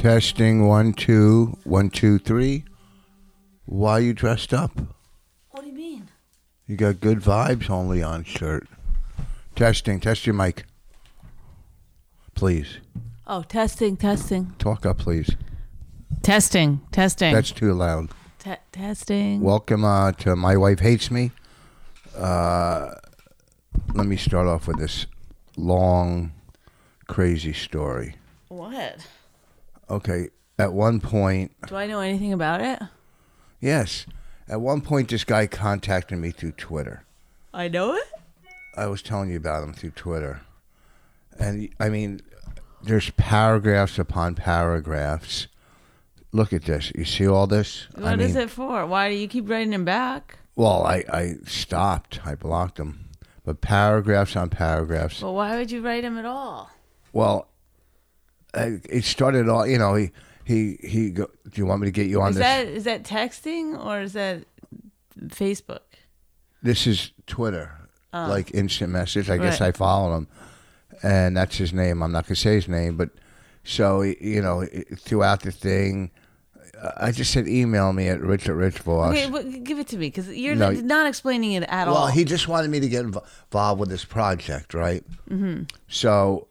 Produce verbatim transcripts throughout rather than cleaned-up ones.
Testing one, two, one, two, three. Why are you dressed up? What do you mean? You got good vibes only on shirt. Testing, test your mic. Please. Oh, testing, testing. Talk up, please. Testing, testing. That's too loud. T- testing. Welcome uh, to My Wife Hates Me. Uh... Let me start off with this long, crazy story. What? Okay, at one point... Do I know anything about it? Yes. At one point, this guy contacted me through Twitter. I know it? I was telling you about him through Twitter. And, I mean, there's paragraphs upon paragraphs. Look at this. You see all this? What I mean, is it for? Why do you keep writing him back? Well, I, I stopped. I blocked him. But paragraphs on paragraphs. Well, why would you write him at all? Well, it started all, you know, he, he, he go, do you want me to get you on is this? That, is that texting or is that Facebook? This is Twitter, oh. Like instant message. I right. guess I followed him. And that's his name. I'm not going to say his name. But so, you know, throughout the thing, I just said email me at rich at rich voss. Okay, well, give it to me because you're no, not explaining it at well, all. Well, he just wanted me to get involved with this project, right? Mm-hmm. So,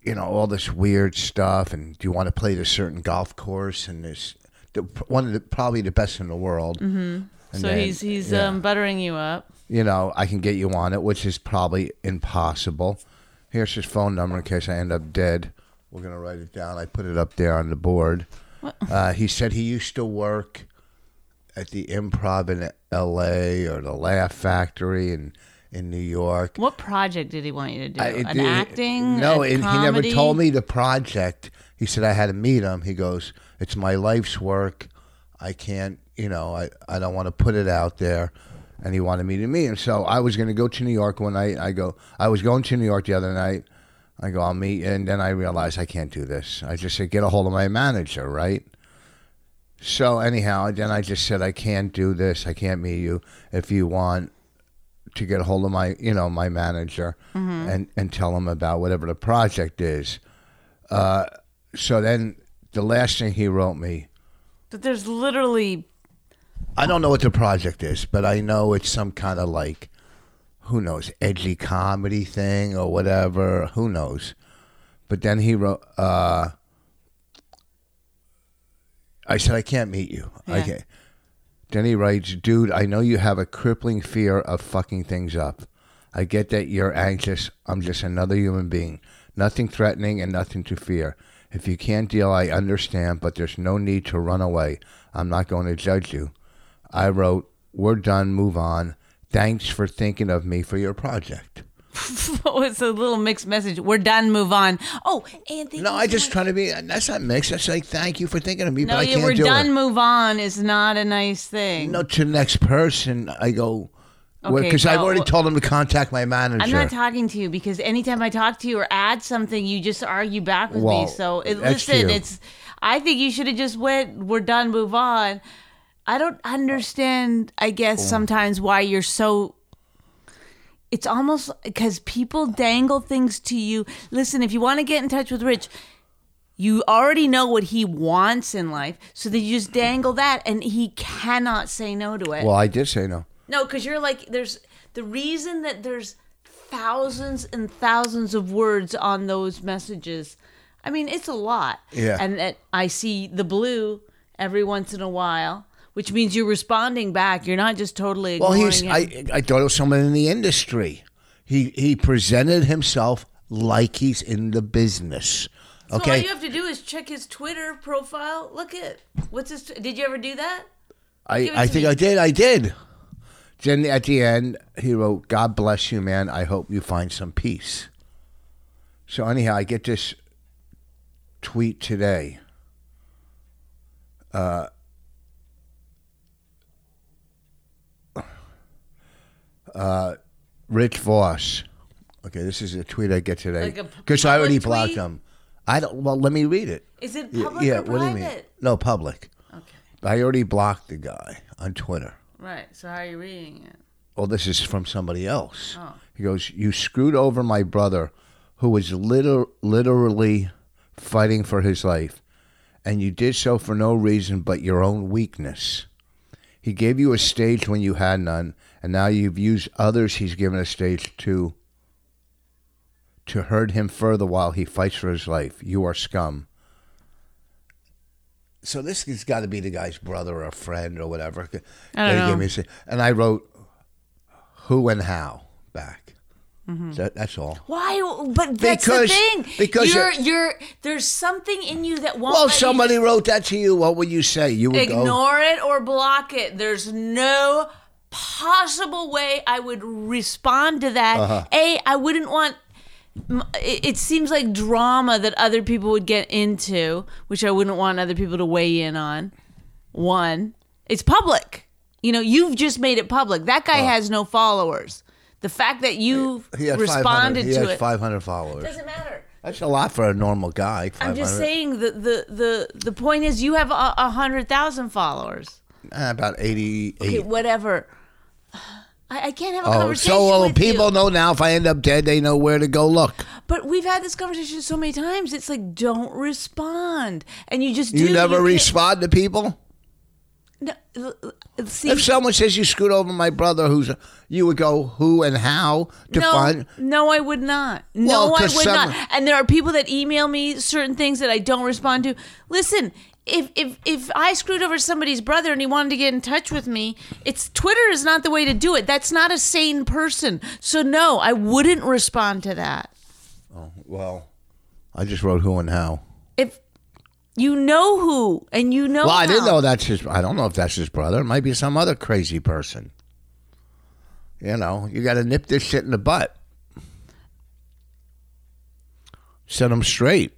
you know, all this weird stuff, and do you want to play this certain golf course? And this the, one of the probably the best in the world. Mm-hmm. And so then, he's he's yeah. um, buttering you up. You know, I can get you on it, which is probably impossible. Here's his phone number in case I end up dead. We're gonna write it down. I put it up there on the board. Uh, he said he used to work at the Improv in L A or the Laugh Factory in, in New York. What project did he want you to do? I, it, An it, acting? No, and he never told me the project. He said I had to meet him. He goes, it's my life's work. I can't, you know, I, I don't want to put it out there. And he wanted me to meet him. So I was going to go to New York one night. I go, I was going to New York the other night. I go, I'll meet you, and then I realize I can't do this. I just said, get a hold of my manager, right? So anyhow, then I just said, I can't do this. I can't meet you. If you want to get a hold of my, you know, my manager, mm-hmm. and, and tell him about whatever the project is. Uh, so then the last thing he wrote me. But there's literally. I don't know what the project is, but I know it's some kind of like. Who knows, edgy comedy thing or whatever, who knows. But then he wrote, uh, I said, I can't meet you. Yeah. I can't. Then he writes, dude, I know you have a crippling fear of fucking things up. I get that you're anxious. I'm just another human being. Nothing threatening and nothing to fear. If you can't deal, I understand, but there's no need to run away. I'm not going to judge you. I wrote, we're done, move on. Thanks for thinking of me for your project. Oh, it's a little mixed message. We're done, move on. Oh, and thank No, I just try to be, that's not mixed. That's like, thank you for thinking of me, no, but I can't do done, it. No, we're done, move on is not a nice thing. No, to the next person, I go, because okay, well, I've already well, told him to contact my manager. I'm not talking to you because anytime I talk to you or add something, you just argue back with well, me. So it, listen, it's. I think you should have just went, we're done, move on. I don't understand, I guess, sometimes why you're so... It's almost because people dangle things to you. Listen, if you want to get in touch with Rich, you already know what he wants in life, so that you just dangle that, and he cannot say no to it. Well, I did say no. No, because you're like, there's... The reason that there's thousands and thousands of words on those messages, I mean, it's a lot. Yeah. And that I see the blue every once in a while... Which means you're responding back. You're not just totally ignoring well, he's, him. I, I thought it was someone in the industry. He he presented himself like he's in the business. Okay. So all you have to do is check his Twitter profile. Look at what's his. Did you ever do that? I, I think me. I did. I did. Then at the end, he wrote, "God bless you, man. I hope you find some peace." So anyhow, I get this tweet today. Uh, uh, Rich Voss. Okay, this is a tweet I get today because like I already blocked tweet? him. I don't. Well, let me read it. Is it public yeah, or private? What do you mean? No, public. Okay. I already blocked the guy on Twitter. Right. So how are you reading it? Well, this is from somebody else. Oh. He goes, "You screwed over my brother, who was liter- literally fighting for his life, and you did so for no reason but your own weakness. He gave you a stage when you had none, and now you've used others he's given a stage to to hurt him further while he fights for his life. You are scum." So this has got to be the guy's brother or friend or whatever. I don't know. Gave me a say. And I wrote who and how back. Mm-hmm. So that's all. Why? But that's because, the thing. Because you're, you're, you're, there's something in you that won't. Well, somebody you, wrote that to you. What would you say? You would ignore go, it or block it. There's no possible way I would respond to that. Uh-huh. A, I wouldn't want. It seems like drama that other people would get into, which I wouldn't want other people to weigh in on. One, it's public. You know, you've just made it public. That guy oh. has no followers. The fact that you he, he responded he to it. He has five hundred followers. Doesn't matter. That's a lot for a normal guy. I'm just saying the the, the, the point is you have a, one hundred thousand followers. About eighty-eight. Okay, whatever. I can't have a oh, conversation so with people you. Know now if I end up dead, they know where to go look. But we've had this conversation so many times. It's like, don't respond. And you just do. You never you respond to people? No. See, if someone says you screwed over my brother, who's you would go who and how to no, find. No, I would not. No, well, I would some, not. And there are people that email me certain things that I don't respond to. Listen. If if if I screwed over somebody's brother and he wanted to get in touch with me, it's Twitter is not the way to do it. That's not a sane person. So no, I wouldn't respond to that. Oh well, I just wrote who and how. If you know who and you know, well, how. I didn't know that's his. I don't know if that's his brother. It might be some other crazy person. You know, you got to nip this shit in the butt. Set them straight.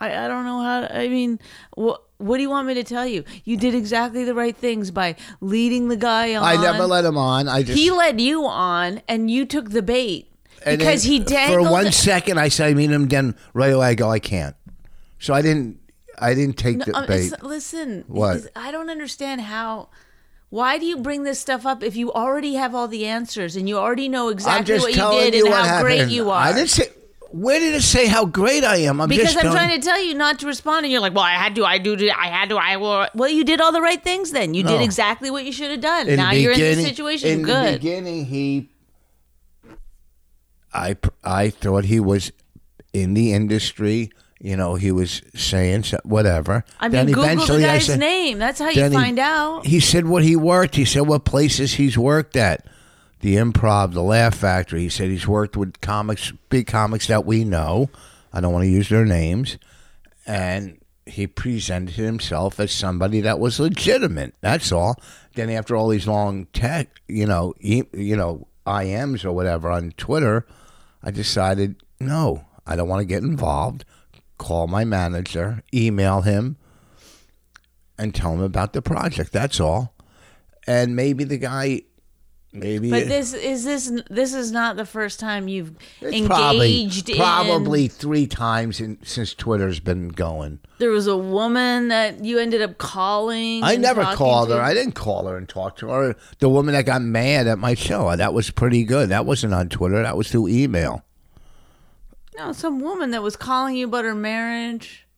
I, I don't know how to, I mean, what what do you want me to tell you? You did exactly the right things by leading the guy on. I never let him on. I just He led you on and you took the bait. Because he dangled. For one second I said I meet him, then right away I go, I can't. So I didn't I didn't take no, the bait. Listen, what? I don't understand how why do you bring this stuff up if you already have all the answers and you already know exactly what you did you and how happened. Great you are? I didn't say Where did it say how great I am? I'm because just I'm trying to tell you not to respond, and you're like, "Well, I had to. I do. I had to. I will." Well, you did all the right things. Then you no. did exactly what you should have done. In now you're in this situation. In Good. the beginning, he, I, I thought he was in the industry. You know, he was saying whatever. I mean, then Google the guy's said, name. That's how you find he, out. He said what he worked. He said what places he's worked at. The Improv, the Laugh Factory. He said he's worked with comics, big comics that we know. I don't want to use their names. And he presented himself as somebody that was legitimate. That's all. Then after all these long tech, you know, e- you know, I Ms or whatever on Twitter, I decided, no, I don't want to get involved. Call my manager, email him, and tell him about the project. That's all. And maybe the guy... Maybe but it, this is this this is not the first time you've engaged probably, in... Probably three times in, since Twitter's been going. There was a woman that you ended up calling. I never called to. her. I didn't call her and talk to her. The woman that got mad at my show, that was pretty good. That wasn't on Twitter. That was through email. No, some woman that was calling you about her marriage.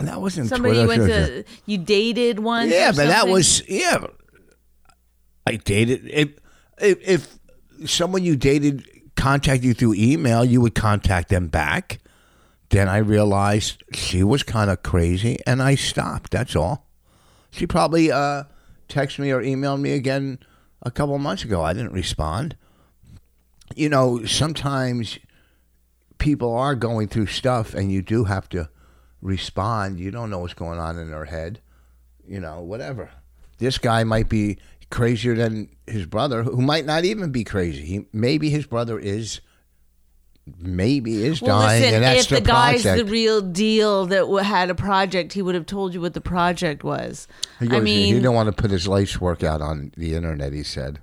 That wasn't Somebody Twitter. Somebody you went to... You dated once Yeah, but something. that was... Yeah, I dated, if, if someone you dated contacted you through email, you would contact them back. Then I realized she was kind of crazy and I stopped. That's all. She probably uh, texted me or emailed me again a couple of months ago. I didn't respond. You know, sometimes people are going through stuff and you do have to respond. You don't know what's going on in their head. You know, whatever. This guy might be crazier than his brother, who might not even be crazy. He, maybe his brother is, maybe is well, dying, listen, and that's the project. If the guy's the real deal that had a project, he would have told you what the project was. He goes, I mean, he didn't want to put his life's work out on the internet, he said.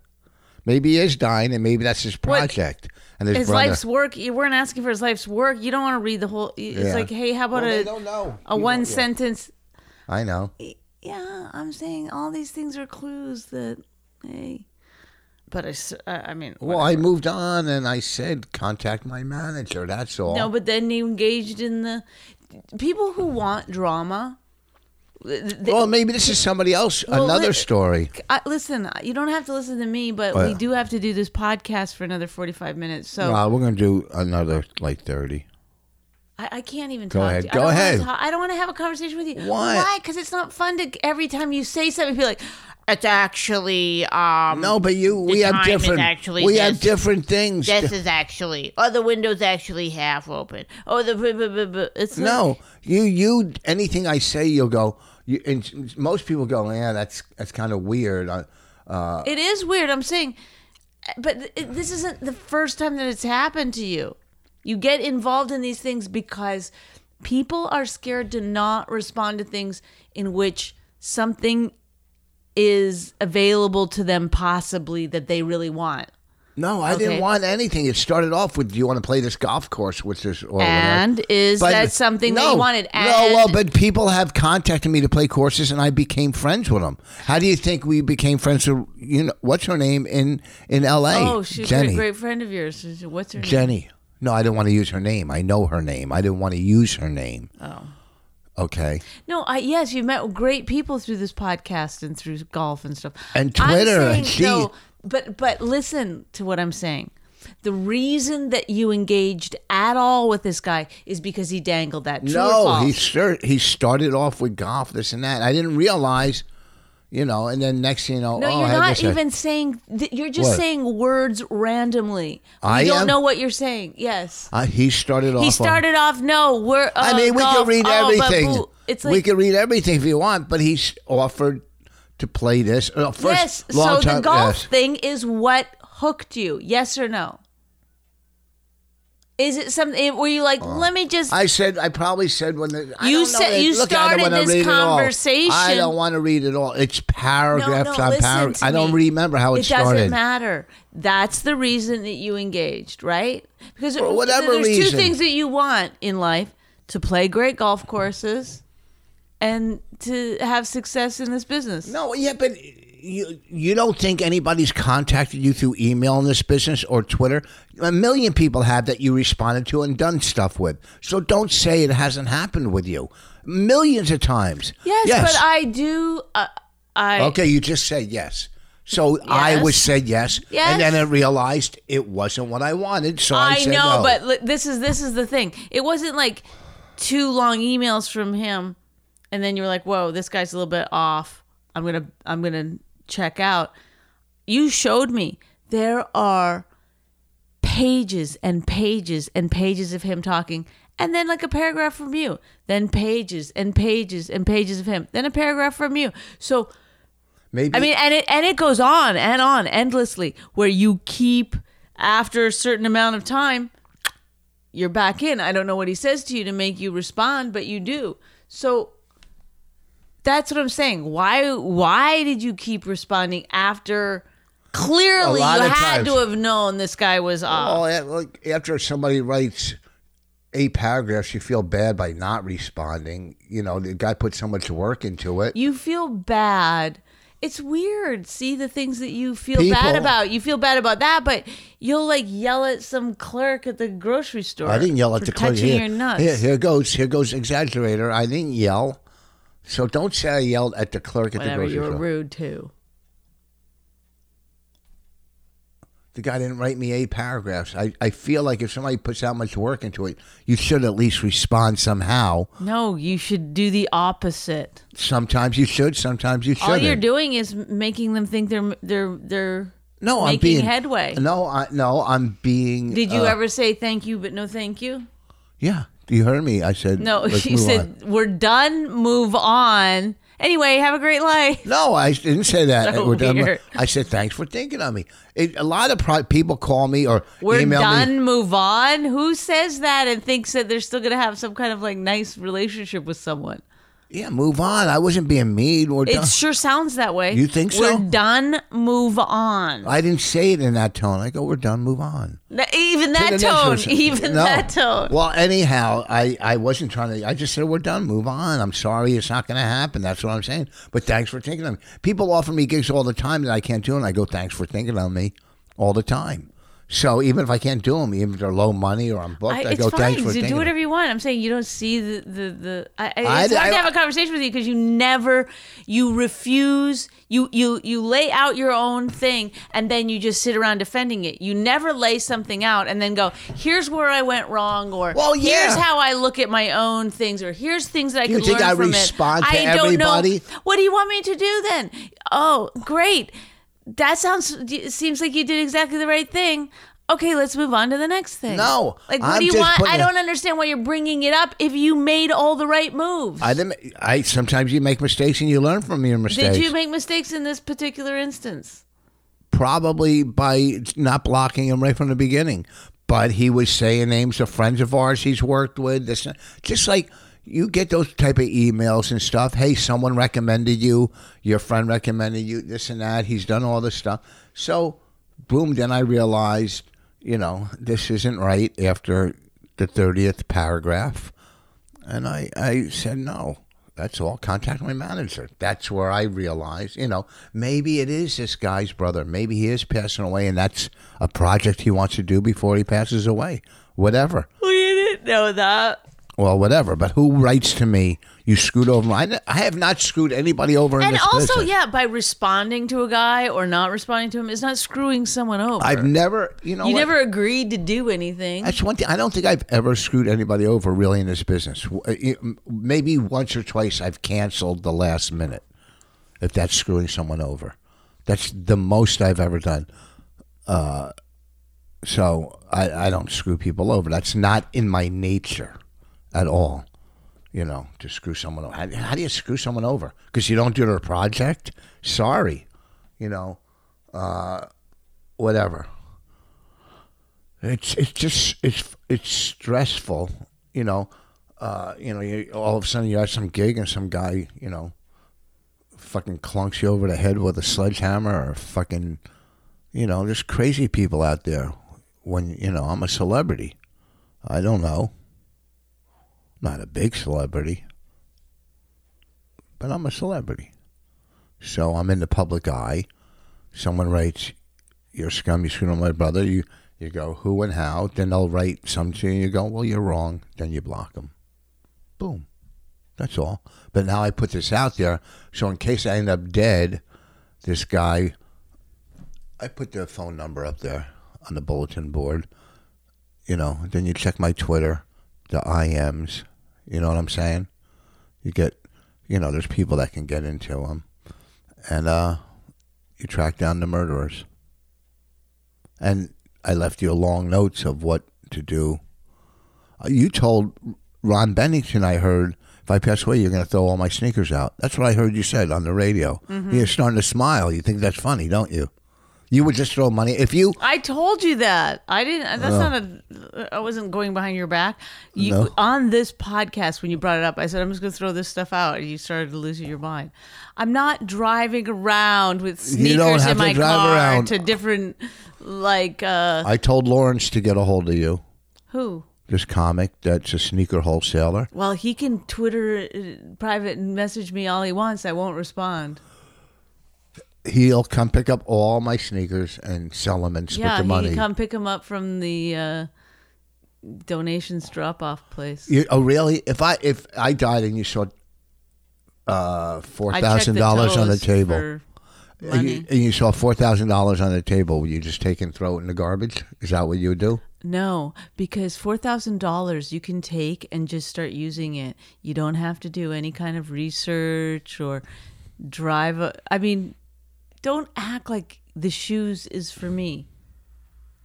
Maybe he is dying, and maybe that's his project. What? And his, his brother, life's work. You weren't asking for his life's work. You don't want to read the whole. It's yeah. like, hey, how about well, a, don't know. a one don't sentence? Know. I know. Yeah, I'm saying all these things are clues that, hey, but I, I mean. Whatever. Well, I moved on and I said, contact my manager. That's all. No, but then you engaged in the people who want drama. They, well, maybe this is somebody else, well, another li- story. I, listen, you don't have to listen to me, but well, we do have to do this podcast for another forty-five minutes. So well, we're going to do another like thirty. I, I can't even Go talk ahead. to you. Go I ahead. Talk, I don't want to have a conversation with you. Why? Why? Because it's not fun to every time you say something, be like, it's actually. Um, no, but you. We have different. Actually, we this, have different things. This is actually. Oh, the window's actually half open. Oh, the. Blah, blah, blah, blah. It's no, like, you. You. Anything I say, you'll go. You, and most people go, yeah, that's that's kind of weird. Uh, it is weird. I'm saying, but it, this isn't the first time that it's happened to you. You get involved in these things because people are scared to not respond to things in which something is available to them possibly that they really want. No, I okay. didn't want anything. It started off with, do you want to play this golf course with this? Or and whatever. Is but that something no, that you wanted? And no, well, but people have contacted me to play courses, and I became friends with them. How do you think we became friends with, you know, what's her name in, in L A? Oh, she's Jenny. A great friend of yours. What's her name? Jenny. No, I didn't want to use her name. I know her name. I didn't want to use her name. Oh. Okay. No, I yes, you've met great people through this podcast and through golf and stuff. And Twitter. I'm saying, no, but, but listen to what I'm saying. The reason that you engaged at all with this guy is because he dangled that. True no, he, start, he started off with golf, this and that. I didn't realize, you know, and then next thing you know. No, oh, you're not even head. saying, th- you're just what? saying words randomly. You I don't am? know what you're saying. Yes. Uh, he started off. He started on, off, no, we're. Uh, I mean, we golf, can read oh, everything. It's like, we can read everything if you want, but he offered to play this. Uh, first, yes, long so time, the golf yes. thing is what hooked you, yes or no? Is it something? Were you like, uh, let me just? I said, I probably said when the I you said you started this conversation. I don't want to read it all. It's paragraphs no, no, on paragraphs. I don't me. remember how it, it started. It doesn't matter. That's the reason that you engaged, right? Because for whatever there's reason, two things that you want in life: to play great golf courses, and to have success in this business. No, yeah, but. You you don't think anybody's contacted you through email in this business or Twitter? A million people have that you responded to and done stuff with. So don't say it hasn't happened with you. Millions of times. Yes, yes. But I do. Uh, I Okay, you just said yes. So yes. I was said yes, yes, and then I realized it wasn't what I wanted. So I, I said know, no. But this is this is the thing. It wasn't like two long emails from him, and then you were like, "Whoa, this guy's a little bit off. I'm gonna I'm gonna." check out." You showed me there are pages and pages and pages of him talking, and then like a paragraph from you, then pages and pages and pages of him, then a paragraph from you. So maybe I mean and it and it goes on and on endlessly, where you keep, after a certain amount of time, you're back in. I don't know what he says to you to make you respond, but you do. So that's what I'm saying. Why why did you keep responding after clearly you had times. to have known this guy was off? Well, after somebody writes eight paragraphs, you feel bad by not responding. You know, the guy put so much work into it. You feel bad. It's weird. See the things that you feel People, bad about. You feel bad about that, but you'll like yell at some clerk at the grocery store. I didn't yell at the clerk. Here, your nuts. Here, here goes. Here goes exaggerator. I didn't yell. So don't say I yelled at the clerk at Whenever the grocery store. Whenever you were rude, too. the guy didn't write me eight paragraphs. I, I feel like if somebody puts that much work into it, you should at least respond somehow. No, you should do the opposite. Sometimes you should, sometimes you shouldn't. All you're doing is making them think they're they're they're no, making I'm being, headway. No, I no, I'm being Did you uh, ever say thank you but no thank you? Yeah. You heard me. I said no, she said on. We're done, move on. Anyway, have a great life. No, I didn't say that. So we're done. I said, thanks for thinking of me. It, a lot of pro- people call me or we're email done, me. We're done, move on. Who says that and thinks that they're still going to have some kind of like nice relationship with someone? Yeah, move on. I wasn't being mean. We're it done. Sure sounds that way. You think so? We're done, move on. I didn't say it in that tone. I go, we're done, move on. No, even that tone. Even no. that tone. Well, anyhow, I, I wasn't trying to. I just said, we're done, move on. I'm sorry, it's not going to happen. That's what I'm saying. But thanks for thinking of me. People offer me gigs all the time that I can't do, and I go, thanks for thinking of me all the time. So even if I can't do them, even if they're low money or I'm booked, I, I go, fine. Thanks for thinking. It's fine. Do whatever you want. I'm saying you don't see the... the, the I, I, it's I, hard I, to have a conversation with you because you never... You refuse... You, you, you lay out your own thing and then you just sit around defending it. You never lay something out and then go, here's where I went wrong or well, yeah. here's how I look at my own things or here's things that I you could learn I from it. You think I respond to everybody? Don't know. What do you want me to do then? Oh, great. That sounds, seems like you did exactly the right thing. Okay, let's move on to the next thing. No. Like, what I'm do you want? I don't understand why you're bringing it up if you made all the right moves. I didn't, I, sometimes you make mistakes and you learn from your mistakes. Did you make mistakes in this particular instance? Probably by not blocking him right from the beginning. But he was saying names of friends of ours he's worked with. This, just like... You get those type of emails and stuff. Hey, someone recommended you. Your friend recommended you. This and that. He's done all this stuff. So, boom, then I realized, you know, this isn't right after the thirtieth paragraph. And I, I said, no, that's all. Contact my manager. That's where I realized, you know, maybe it is this guy's brother. Maybe he is passing away, and that's a project he wants to do before he passes away. Whatever. We didn't know that. Well, whatever, but who writes to me? You screwed over me. I, I have not screwed anybody over in and this also, business. Yeah, by responding to a guy or not responding to him, it's not screwing someone over. I've never, you know You what? never agreed to do anything. That's one thing. I don't think I've ever screwed anybody over really in this business. Maybe once or twice I've canceled the last minute, if that's screwing someone over. That's the most I've ever done. Uh, so I, I don't screw people over. That's not in my nature. At all, you know, to screw someone over. How, how do you screw someone over? Because you don't do their project? Sorry, you know, uh, whatever. It's it's just it's it's stressful, you know. Uh, you know, you, all of a sudden you have some gig and some guy, you know, fucking clunks you over the head with a sledgehammer or fucking, you know, there's crazy people out there. When you know, I'm a celebrity. I don't know. Not a big celebrity, but I'm a celebrity. So I'm in the public eye. Someone writes, you're scum, you screwed on my brother. You you go, who and how? Then they'll write something to you and you go, well, you're wrong. Then you block them. Boom. That's all. But now I put this out there. So in case I end up dead, this guy, I put their phone number up there on the bulletin board. You know, then you check my Twitter, the I Ms. You know what I'm saying? You get, you know, there's people that can get into them. And uh, you track down the murderers. And I left you long notes of what to do. Uh, you told Ron Bennington, I heard, if I pass away, you're going to throw all my sneakers out. That's what I heard you said on the radio. Mm-hmm. You're starting to smile. You think that's funny, don't you? You would just throw money if you. I told you that. I didn't. That's uh, not a. I wasn't going behind your back. You no. On this podcast when you brought it up, I said I'm just going to throw this stuff out, and you started to lose your mind. I'm not driving around with sneakers in my to car around. to different like. Uh, I told Lawrence to get a hold of you. Who? This comic that's a sneaker wholesaler. Well, he can Twitter uh, private and message me all he wants. I won't respond. He'll come pick up all my sneakers and sell them and split yeah, the money. Yeah, he can come pick them up from the uh, donations drop-off place. You, oh, really? If I if I died and you saw uh, four thousand dollars on the table, money. And you, and you saw four thousand dollars on the table. Would you just take and throw it in the garbage? Is that what you would do? No, because four thousand dollars you can take and just start using it. You don't have to do any kind of research or drive. A, I mean, don't act like the shoes is for me.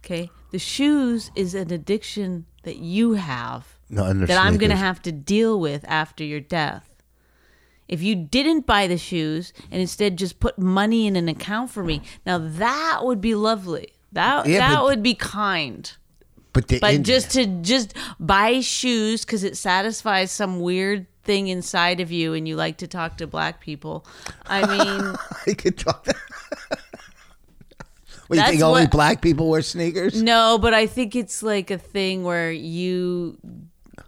Okay? The shoes is an addiction that you have no, that I'm going to have to deal with after your death. If you didn't buy the shoes and instead just put money in an account for me, now that would be lovely. That yeah, that but, would be kind. But, the but in- just to just buy shoes because it satisfies some weird thing inside of you and you like to talk to black people. I mean... I could talk to... What, you think only what, black people wear sneakers? No, but I think it's like a thing where you...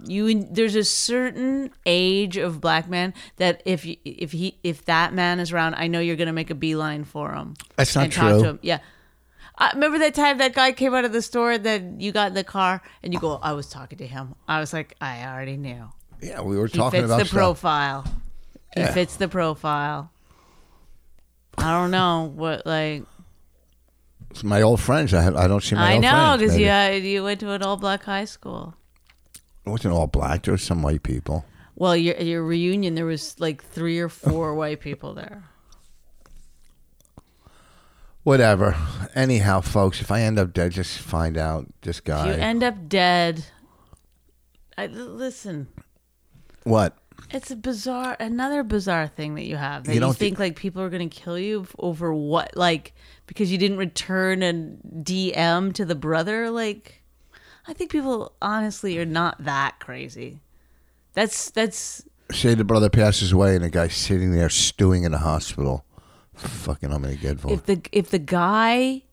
You there's a certain age of black man that if you, if he if that man is around, I know you're gonna make a beeline for him. That's not and true. Talk to him. Yeah, I remember that time that guy came out of the store that you got in the car and you go, I was talking to him. I was like, I already knew. Yeah, we were talking he fits about the stuff. Profile. He yeah. fits the profile. I don't know what like. It's my old friends. I I don't see my I old know, friends. I know because you uh, you went to an all black high school. It wasn't all black. There were some white people. Well, your your reunion, there was like three or four white people there. Whatever. Anyhow, folks, if I end up dead, just find out this guy. If you end up dead, I, listen. What? It's a bizarre, another bizarre thing that you have. That you, you don't think th- like people are going to kill you over what? Like, because you didn't return a D M to the brother? Like... I think people honestly are not that crazy. That's that's. Say the brother passes away and the guy's sitting there stewing in the hospital. Fucking, I'm gonna get for if the if the guy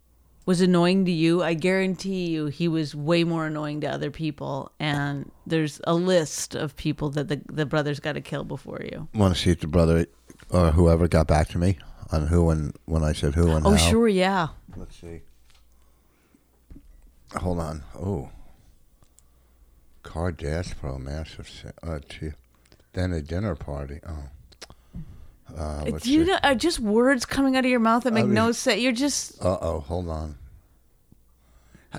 was annoying to you, I guarantee you he was way more annoying to other people. And there's a list of people that the the brother's got to kill before you. Want to see if the brother or whoever got back to me on who and when I said who and oh, how? Oh sure, yeah. Let's see. Hold on. Oh. Car dash pro massive uh, then a dinner party. Oh, uh, let's do you know, are just words coming out of your mouth that make I mean, no sense? You're just uh oh. Hold on.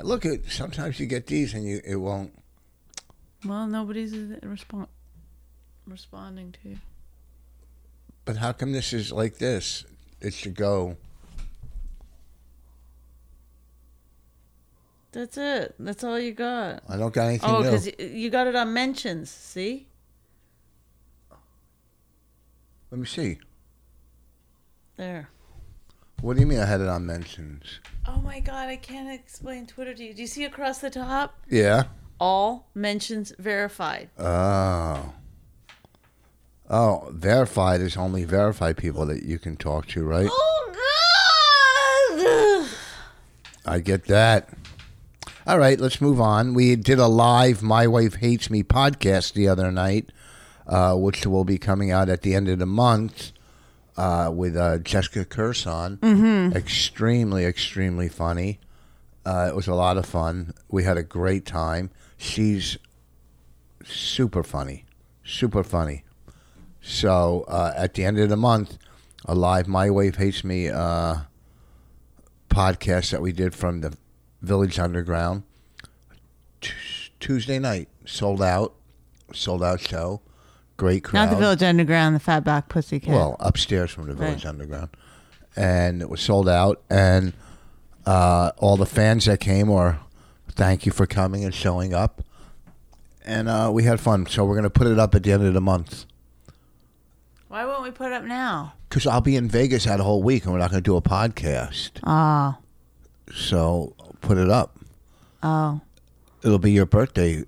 Look at sometimes you get these and you it won't. Well, nobody's respond responding to you. But how come this is like this? It should go. That's it. That's all you got. I don't got anything. Oh, because you got it on mentions. See? Let me see. There. What do you mean I had it on mentions? Oh my God, I can't explain Twitter to you. Do you see across the top? Yeah. All mentions verified. Oh. Oh, verified is only verified people that you can talk to, right? Oh God! I get that. All right, let's move on. We did a live My Wife Hates Me podcast the other night, uh, which will be coming out at the end of the month uh, with uh, Jessica Kirson. Mm-hmm. Extremely, extremely funny. Uh, it was a lot of fun. We had a great time. She's super funny, super funny. So uh, at the end of the month, a live My Wife Hates Me uh, podcast that we did from the Village Underground t- Tuesday night, sold out, sold out show, great crowd. Not the Village Underground, the Fat Black Pussycat. Well, upstairs from the Village right. Underground, and it was sold out. And uh, all the fans that came were, thank you for coming and showing up. And uh, we had fun, so we're gonna put it up at the end of the month. Why won't we put it up now? Because I'll be in Vegas that whole week, and we're not gonna do a podcast. Ah. Oh. So. Put it up. Oh. It'll be your birthday.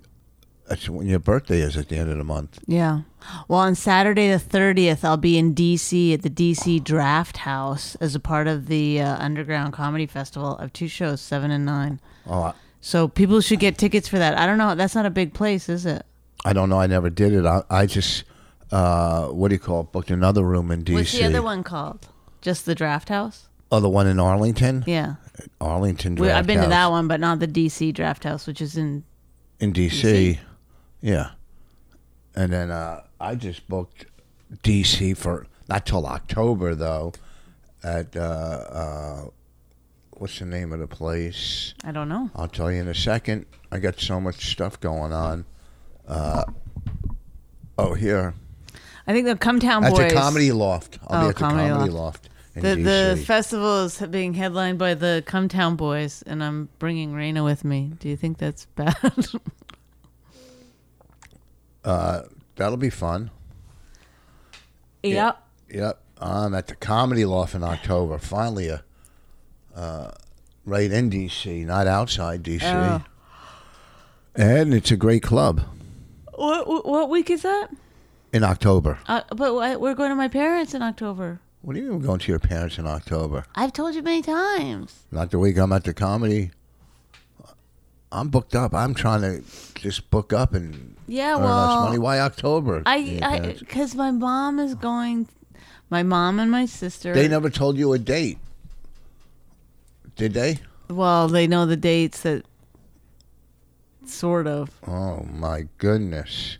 That's when your birthday is at the end of the month. Yeah. Well, on Saturday the thirtieth, I'll be in D C at the D C Draft House as a part of the uh, Underground Comedy Festival. I have two shows, seven and nine. Oh. I, so people should get tickets for that. I don't know. That's not a big place, is it? I don't know. I never did it. I, I just, uh, what do you call it, booked another room in D C. What's the other one called? Just the Draft House? Oh, the one in Arlington? Yeah. Arlington Draft House. I've been to that one, but not the D C Draft House, which is in... In D C. Yeah. And then uh, I just booked D C for... Not till October, though. at uh, uh, what's the name of the place? I don't know. I'll tell you in a second. I got so much stuff going on. Uh, oh, here. I think the Come Town Boys. At the Comedy Loft. I'll oh, be at Comedy the Comedy Loft. Loft in the, the festival is being headlined by the Come Town Boys, and I'm bringing Raina with me. Do you think that's bad? uh, that'll be fun. Yep. Yep. yep. I'm at the Comedy Loft in October. Finally, a, uh, right in D C, not outside D C. Oh. And it's a great club. What what week is that? In October. Uh, but we're going to my parents in October. What do you mean we're going to your parents in October? I've told you many times. Not the week I'm at the comedy. I'm booked up. I'm trying to just book up and yeah, earn well, us money. Why October? I because my mom is going. My mom and my sister. They never told you a date, did they? Well, they know the dates that. Sort of. Oh my goodness.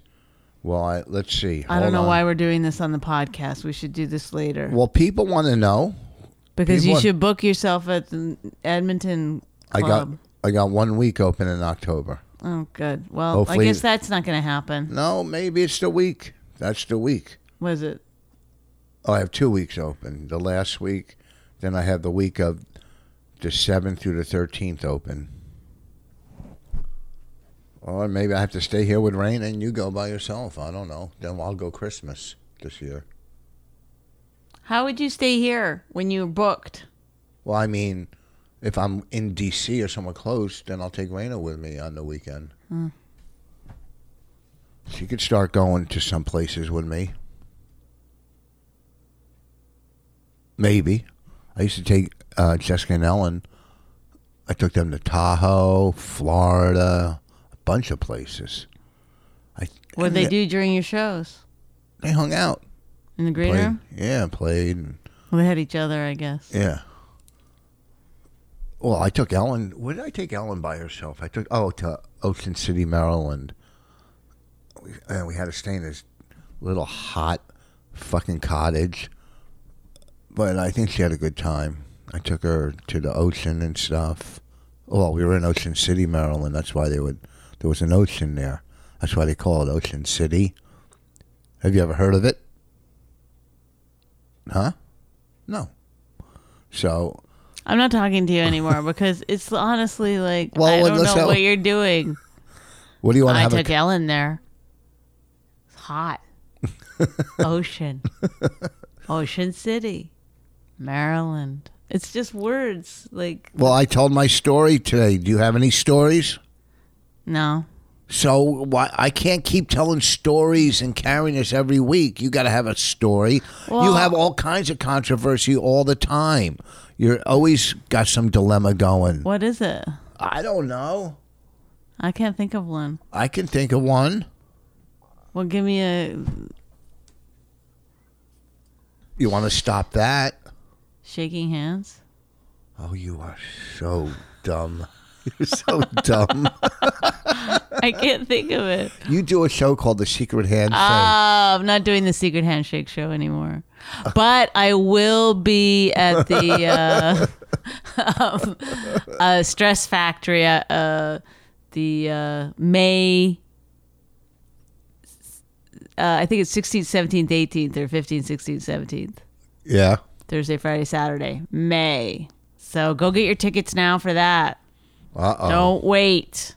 Well, I, let's see. Hold I don't know on. why we're doing this on the podcast. We should do this later. Well, people want to know because people you should book yourself at the Edmonton Club. I got I got one week open in October. Oh, good. Well, hopefully, I guess that's not going to happen. No, maybe it's the week. That's the week. What is it? Oh, I have two weeks open. The last week, then I have the week of the seventh through the thirteenth open. Or maybe I have to stay here with Rain and you go by yourself. I don't know. Then I'll go Christmas this year. How would you stay here when you're booked? Well, I mean, if I'm in D C or somewhere close, then I'll take Raina with me on the weekend. Hmm. She could start going to some places with me. Maybe. I used to take uh, Jessica and Ellen. I took them to Tahoe, Florida, bunch of places. I, what did they, they do during your shows? They hung out. In the green room? Yeah, played. Well, they had each other, I guess. Yeah. Well, I took Ellen. Where did I take Ellen by herself? I took, oh, to Ocean City, Maryland. We, and we had to stay in this little hot fucking cottage. But I think she had a good time. I took her to the ocean and stuff. Well, we were in Ocean City, Maryland. That's why they would... There was an ocean there. That's why they call it Ocean City. Have you ever heard of it? Huh? No. So. I'm not talking to you anymore because it's honestly like, well, I don't know that, what you're doing. What do you want to have? I took a... Ellen there. It's hot. Ocean. Ocean City. Maryland. It's just words. Like. Well, I told my story today. Do you have any stories? No. So why I can't keep telling stories and carrying this every week. You got to have a story. Well, you have all kinds of controversy all the time. You're always got some dilemma going. What is it? I don't know. I can't think of one. I can think of one. Well, give me a... You want to stop that? Shaking hands? Oh, you are so dumb. You're so dumb. I can't think of it. You do a show called The Secret Handshake. Uh, I'm not doing The Secret Handshake show anymore. But I will be at the uh, um, uh, Stress Factory at uh, the uh, May, uh, I think it's sixteenth, seventeenth, eighteenth, or fifteenth, sixteenth, seventeenth. Yeah. Thursday, Friday, Saturday, May. So go get your tickets now for that. Uh-oh. Don't wait.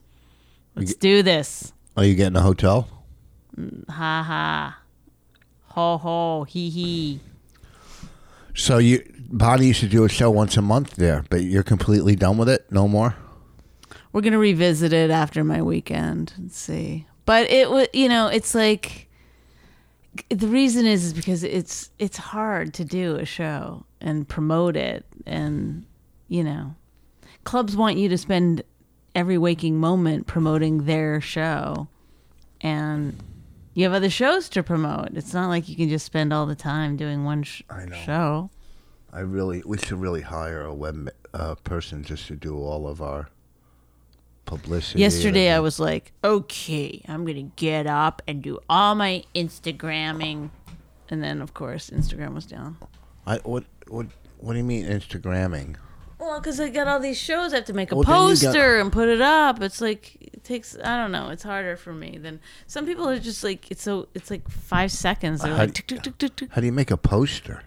Let's get, do this. Are you getting a hotel? Mm, ha ha. Ho ho. Hee hee. So you, Bonnie used to do a show once a month there, but you're completely done with it? No more? We're going to revisit it after my weekend and see. But it was, you know, it's like, the reason is, is because it's it's hard to do a show and promote it and, you know. Clubs want you to spend every waking moment promoting their show, and you have other shows to promote. It's not like you can just spend all the time doing one sh- I know. show. I really, we should really hire a web uh, person just to do all of our publicity. Yesterday, and... I was like, okay, I'm gonna get up and do all my Instagramming, and then of course Instagram was down. I what what What do you mean Instagramming? Well, because I got all these shows. I have to make a well, poster got... and put it up. It's like, it takes, I don't know. It's harder for me than some people are just like, it's so, it's like five seconds. They're like, tick, tick, tick, tick, tick. How do you make a poster?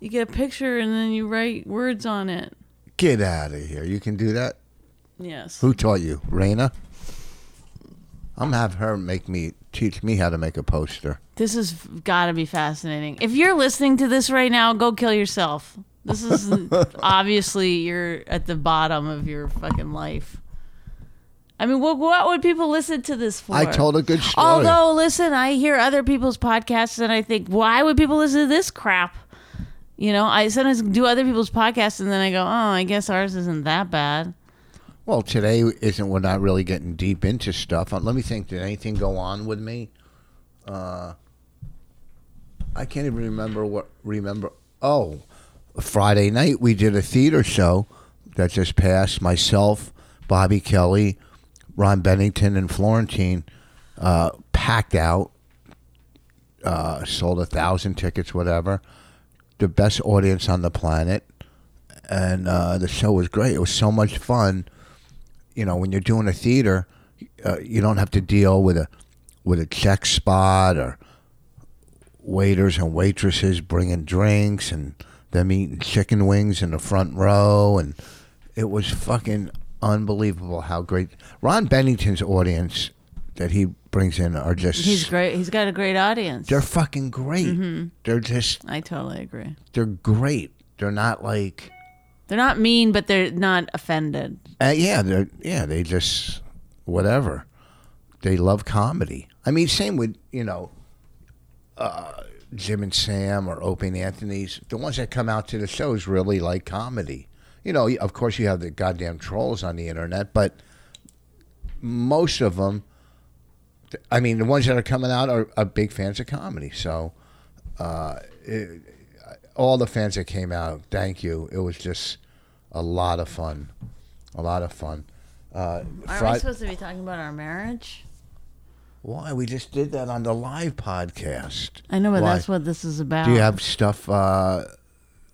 You get a picture and then you write words on it. Get out of here. You can do that? Yes. Who taught you? Raina? I'm going to have her make me, teach me how to make a poster. This has got to be fascinating. If you're listening to this right now, go kill yourself. This is obviously you're at the bottom of your fucking life. I mean, what, what would people listen to this for? I told a good story. Although, listen, I hear other people's podcasts and I think, why would people listen to this crap? You know, I sometimes do other people's podcasts and then I go, oh, I guess ours isn't that bad. Well, today isn't, we're not really getting deep into stuff. Let me think, did anything go on with me? Uh, I can't even remember what, remember, oh, Friday night we did a theater show that just passed. Myself, Bobby Kelly, Ron Bennington, and Florentine uh, packed out, uh, sold a thousand tickets, whatever. The best audience on the planet, and uh, the show was great. It was so much fun. You know, when you're doing a theater, uh, you don't have to deal with a with a check spot or waiters and waitresses bringing drinks and them eating chicken wings in the front row, and it was fucking unbelievable how great Ron Bennington's audience that he brings in are just... He's great. He's got a great audience. They're fucking great. Mm-hmm. They're just... I totally agree. They're great. They're not like... They're not mean, but they're not offended. Uh, yeah, they're, yeah, they just... Whatever. They love comedy. I mean, same with, you know, uh, Jim and Sam or Opie and Anthony's. The ones that come out to the shows really like comedy. You know, of course you have the goddamn trolls on the internet, but most of them... I mean, the ones that are coming out are, are big fans of comedy. So, uh, it, all the fans that came out, thank you. It was just a lot of fun. A lot of fun. Uh, Aren't fr- we supposed to be talking about our marriage? Why? We just did that on the live podcast. I know, but Why? That's what this is about. Do you have stuff uh,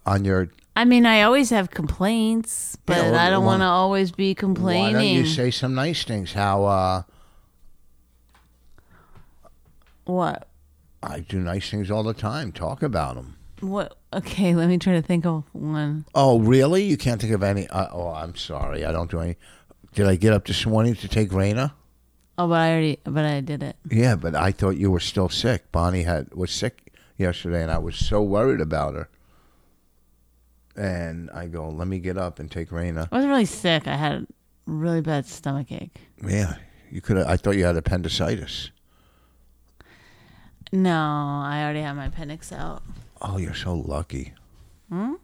on your... I mean, I always have complaints, but you know, I don't want to always be complaining. Why don't you say some nice things? How... Uh, What? I do nice things all the time. Talk about them. What? Okay, let me try to think of one. Oh, really? You can't think of any? Uh, oh, I'm sorry. I don't do any. Did I get up this morning to take Raina? Oh, but I already. But I did it. Yeah, but I thought you were still sick. Bonnie had was sick yesterday, and I was so worried about her. And I go, let me get up and take Raina. I wasn't really sick. I had a really bad stomach ache. Yeah, you could. I thought you had appendicitis. No, I already have my appendix out. Oh, you're so lucky. Hmm?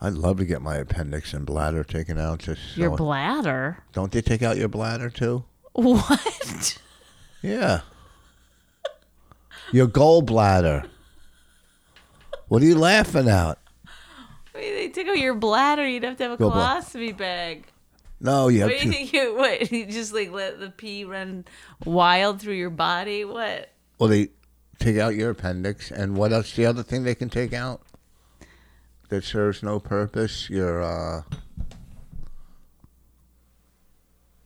I'd love to get my appendix and bladder taken out. Just so your bladder? It. Don't they take out your bladder, too? What? Yeah. Your gallbladder. What are you laughing at? I mean, they took out your bladder. You'd have to have a Go colostomy bl- bag. No, you have what to. Do you think you, what, you just like let the pee run wild through your body? What? Well, they take out your appendix, and what else? The other thing they can take out that serves no purpose, your uh,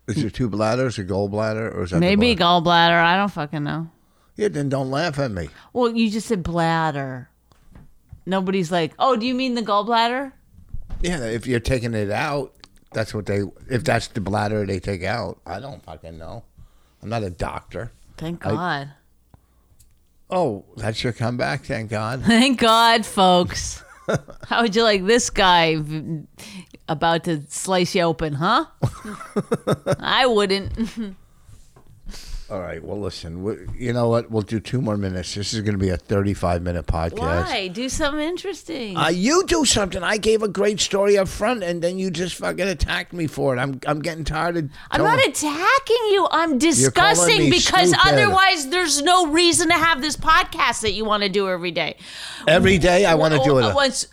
is your two bladders, a gallbladder, or is that maybe gallbladder? I don't fucking know. Yeah, then don't laugh at me. Well, you just said bladder. Nobody's like, oh, do you mean the gallbladder? Yeah, if you're taking it out, that's what they. If that's the bladder they take out, I don't fucking know. I'm not a doctor. Thank God. I, Oh, that's your comeback, thank God. Thank God, folks. How would you like this guy about to slice you open, huh? I wouldn't. All right, well, listen, we, you know what? We'll do two more minutes. This is going to be a thirty-five minute podcast. Why? Do something interesting. Uh, you do something. I gave a great story up front, and then you just fucking attacked me for it. I'm I'm getting tired of... I'm not attacking you. I'm discussing because stupid. Otherwise there's no reason to have this podcast that you want to do every day. Every day I want to do it. Once,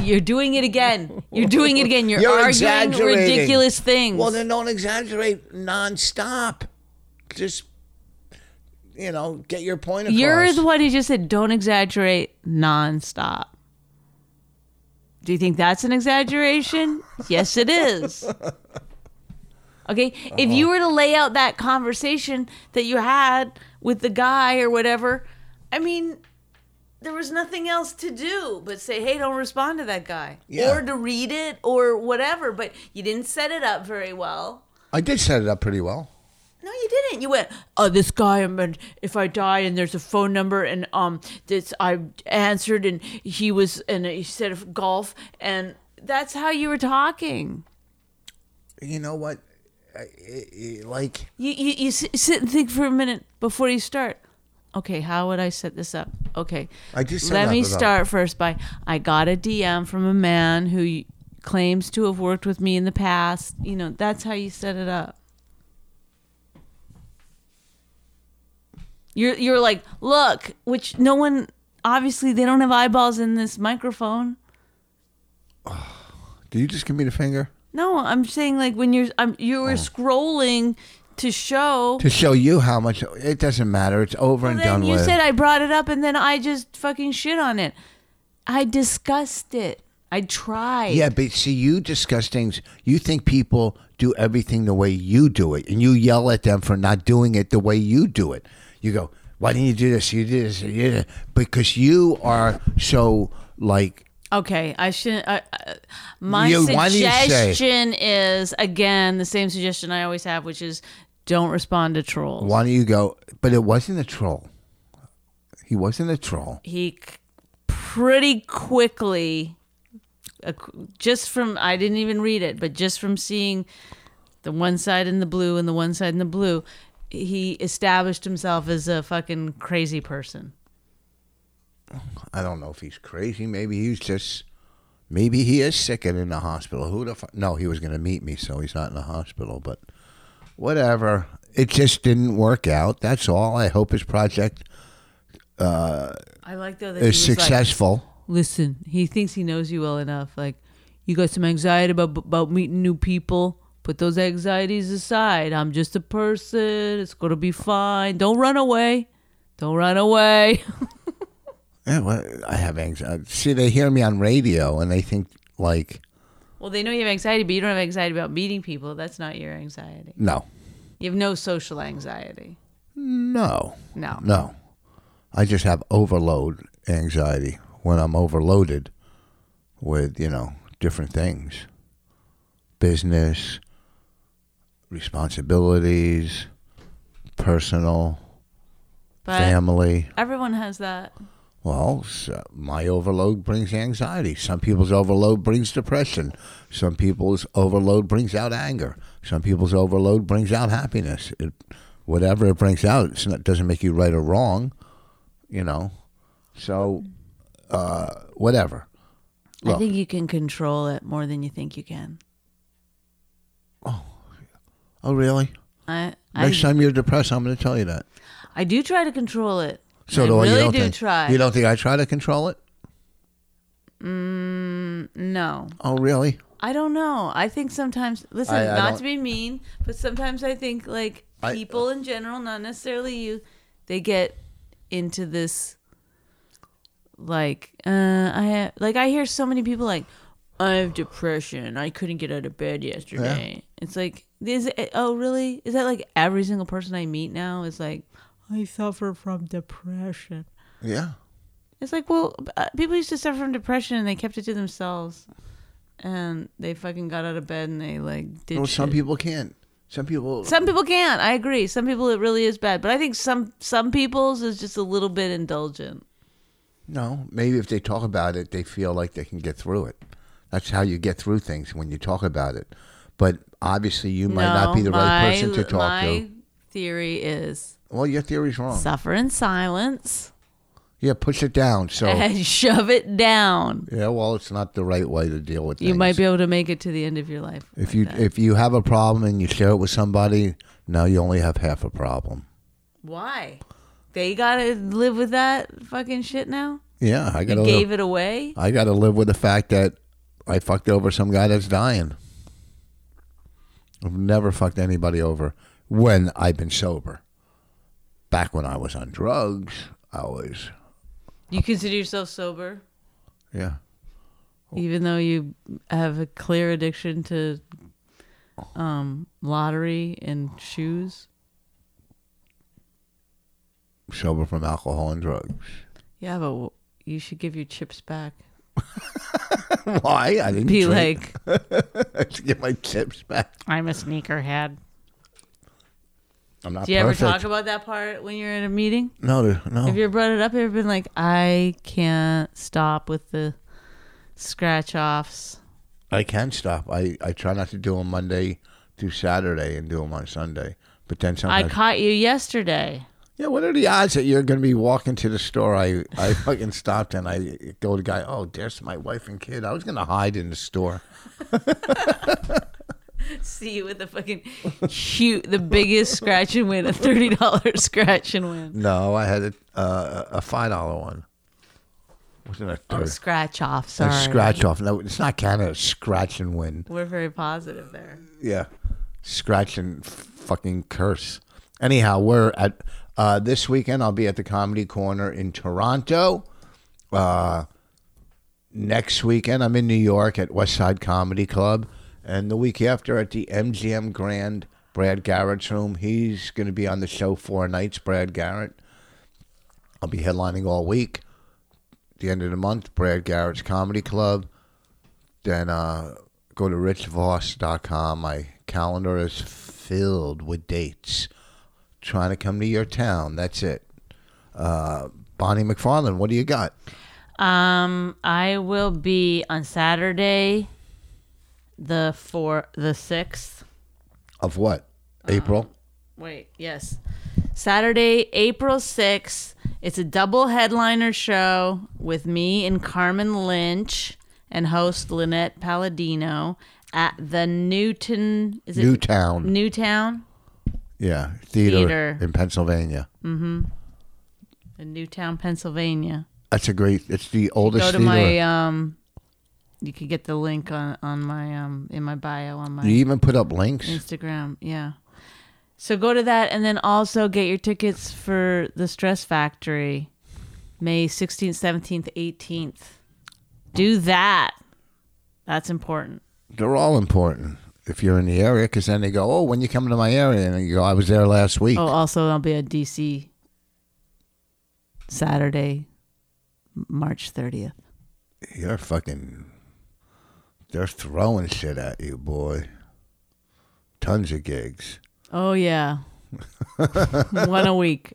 you're doing it again. You're doing it again. You're, you're arguing ridiculous things. Well, then don't exaggerate nonstop. Just, you know, get your point across. You're the one who just said, don't exaggerate nonstop. Do you think that's an exaggeration? Yes, it is. Okay? Uh-huh. If you were to lay out that conversation that you had with the guy or whatever, I mean, there was nothing else to do but say, hey, don't respond to that guy. Yeah. Or to read it or whatever. But you didn't set it up very well. I did set it up pretty well. No, you didn't. You went, oh, this guy, and if I die, and there's a phone number, and um, this I answered, and he was, and he said golf, and that's how you were talking. You know what? I, I, like you, you, you sit and think for a minute before you start. Okay, how would I set this up? Okay, I just let me start first by I got a D M from a man who claims to have worked with me in the past. You know, that's how you set it up. You're you're like, look, which no one, obviously they don't have eyeballs in this microphone. Did you just give me the finger? No, I'm saying like when you're I'm, you were oh. scrolling to show. To show you how much, it doesn't matter. It's over well, and done with. You said I brought it up and then I just fucking shit on it. I discussed it. I tried. Yeah, but see, you discuss things. You think people do everything the way you do it. And you yell at them for not doing it the way you do it. You go, why didn't you do this? You did this. You did it. Because you are so like. Okay, I shouldn't. Uh, uh, my you, suggestion is, again, the same suggestion I always have, which is don't respond to trolls. Why don't you go? But it wasn't a troll. He wasn't a troll. He pretty quickly, uh, just from, I didn't even read it, but just from seeing the one side in the blue and the one side in the blue, he established himself as a fucking crazy person. I don't know if he's crazy. Maybe he's just, maybe he is sick and in the hospital. Who the fuck? No, he was going to meet me, so he's not in the hospital, but whatever. It just didn't work out. That's all. I hope his project uh, I like though that is he was successful. Like, listen, he thinks he knows you well enough. Like, you got some anxiety about, about meeting new people. Put those anxieties aside. I'm just a person. It's going to be fine. Don't run away. Don't run away. Yeah, well, I have anxiety. See, they hear me on radio and they think like... Well, they know you have anxiety, but you don't have anxiety about meeting people. That's not your anxiety. No. You have no social anxiety. No. No. No. I just have overload anxiety when I'm overloaded with, you know, different things. Business, responsibilities, personal, but family. Everyone has that. Well, so my overload brings anxiety. Some people's overload brings depression. Some people's overload brings out anger. Some people's overload brings out happiness. It, whatever it brings out, it's not, doesn't make you right or wrong, you know. So, uh, whatever. Look, I think you can control it more than you think you can. Oh, oh, really? I, I, Next time you're depressed, I'm going to tell you that. I do try to control it. So I do really you don't do think, try. You don't think I try to control it? Mm, no. Oh, really? I don't know. I think sometimes, listen, I, I not don't. to be mean, but sometimes I think like people I, in general, not necessarily you, they get into this like, uh, I like I hear so many people like, I have depression. I couldn't get out of bed yesterday. Yeah. It's like, is it, oh, really? Is that like every single person I meet now is like, I suffer from depression. Yeah. It's like, well, uh, people used to suffer from depression and they kept it to themselves. And they fucking got out of bed and they like did Well, some it. people can't. Some people. Some people can't. I agree. Some people it really is bad. But I think some, some people's is just a little bit indulgent. No. Maybe if they talk about it, they feel like they can get through it. That's how you get through things when you talk about it. But obviously you might no, not be the my, right person to talk my to. My theory is... Well, your theory's wrong. Suffer in silence. Yeah, push it down. So and shove it down. Yeah, well, it's not the right way to deal with things. You might be able to make it to the end of your life. If like you that. If you have a problem and you share it with somebody, now you only have half a problem. Why? They got to live with that fucking shit now? Yeah. I gotta. You gave live, it away? I got to live with the fact that I fucked over some guy that's dying. I've never fucked anybody over when I've been sober. Back when I was on drugs, I was... You consider yourself sober? Yeah. Even though you have a clear addiction to um, lottery and shoes? Sober from alcohol and drugs. Yeah, but you should give your chips back. Why? I didn't Be drink. like... I should get my chips back. I'm a sneakerhead. I'm not Do you perfect. ever talk about that part when you're in a meeting? No, no. Have you ever brought it up? Have you ever been like, I can't stop with the... scratch offs? I can stop. I, I try not to do them Monday through Saturday and do them on Sunday. But then sometimes I caught you yesterday. Yeah, what are the odds that you're going to be walking to the store? I, I fucking stopped and I go to the guy, oh, there's my wife and kid. I was going to hide in the store. See you with the fucking huge, the biggest scratch and win, a thirty dollars scratch and win. No, I had a, uh, a five dollars one. Wasn't a oh, scratch off, sorry. A scratch off. No, it's not Canada. Scratch and win. We're very positive there. Yeah. Scratch and fucking curse. Anyhow, we're at, uh, this weekend, I'll be at the Comedy Corner in Toronto. Uh, next weekend, I'm in New York at Westside Comedy Club. And the week after at the M G M Grand, Brad Garrett's room. He's going to be on the show four nights, Brad Garrett. I'll be headlining all week. The end of the month, Brad Garrett's Comedy Club. Then uh, go to rich voss dot com. My calendar is filled with dates. Trying to come to your town. That's it. Uh, Bonnie McFarlane, what do you got? Um, I will be on Saturday, the four, the sixth of what? April. Um, wait, yes, Saturday, April sixth. It's a double headliner show with me and Carmen Lynch and host Lynette Palladino at the Newton... Is it Newtown. Newtown? Yeah, theater, theater. in Pennsylvania. Mm-hmm. In Newtown, Pennsylvania. That's a great... It's the oldest theater. Go to theater. my... Um, you can get the link on, on my um in my bio on my... You even put up links? Instagram, yeah. So go to that, and then also get your tickets for the Stress Factory, May sixteenth, seventeenth, eighteenth. Do that. That's important. They're all important if you're in the area, because then they go, oh, when you come to my area, and you go, I was there last week. Oh, also, I'll be at D C Saturday, March thirtieth. You're fucking, they're throwing shit at you, boy. Tons of gigs. Oh, yeah. One a week.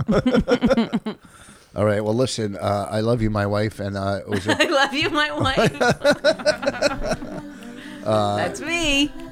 All right. Well, listen, uh, I love you, my wife. and uh, it was a- I love you, my wife. uh, That's me.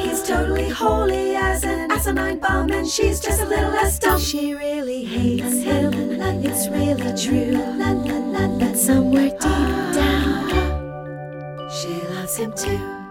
He's totally holy as an asinine bomb, and she's just a little less dumb. She really hates him, it's really true. But somewhere deep down, she loves him too.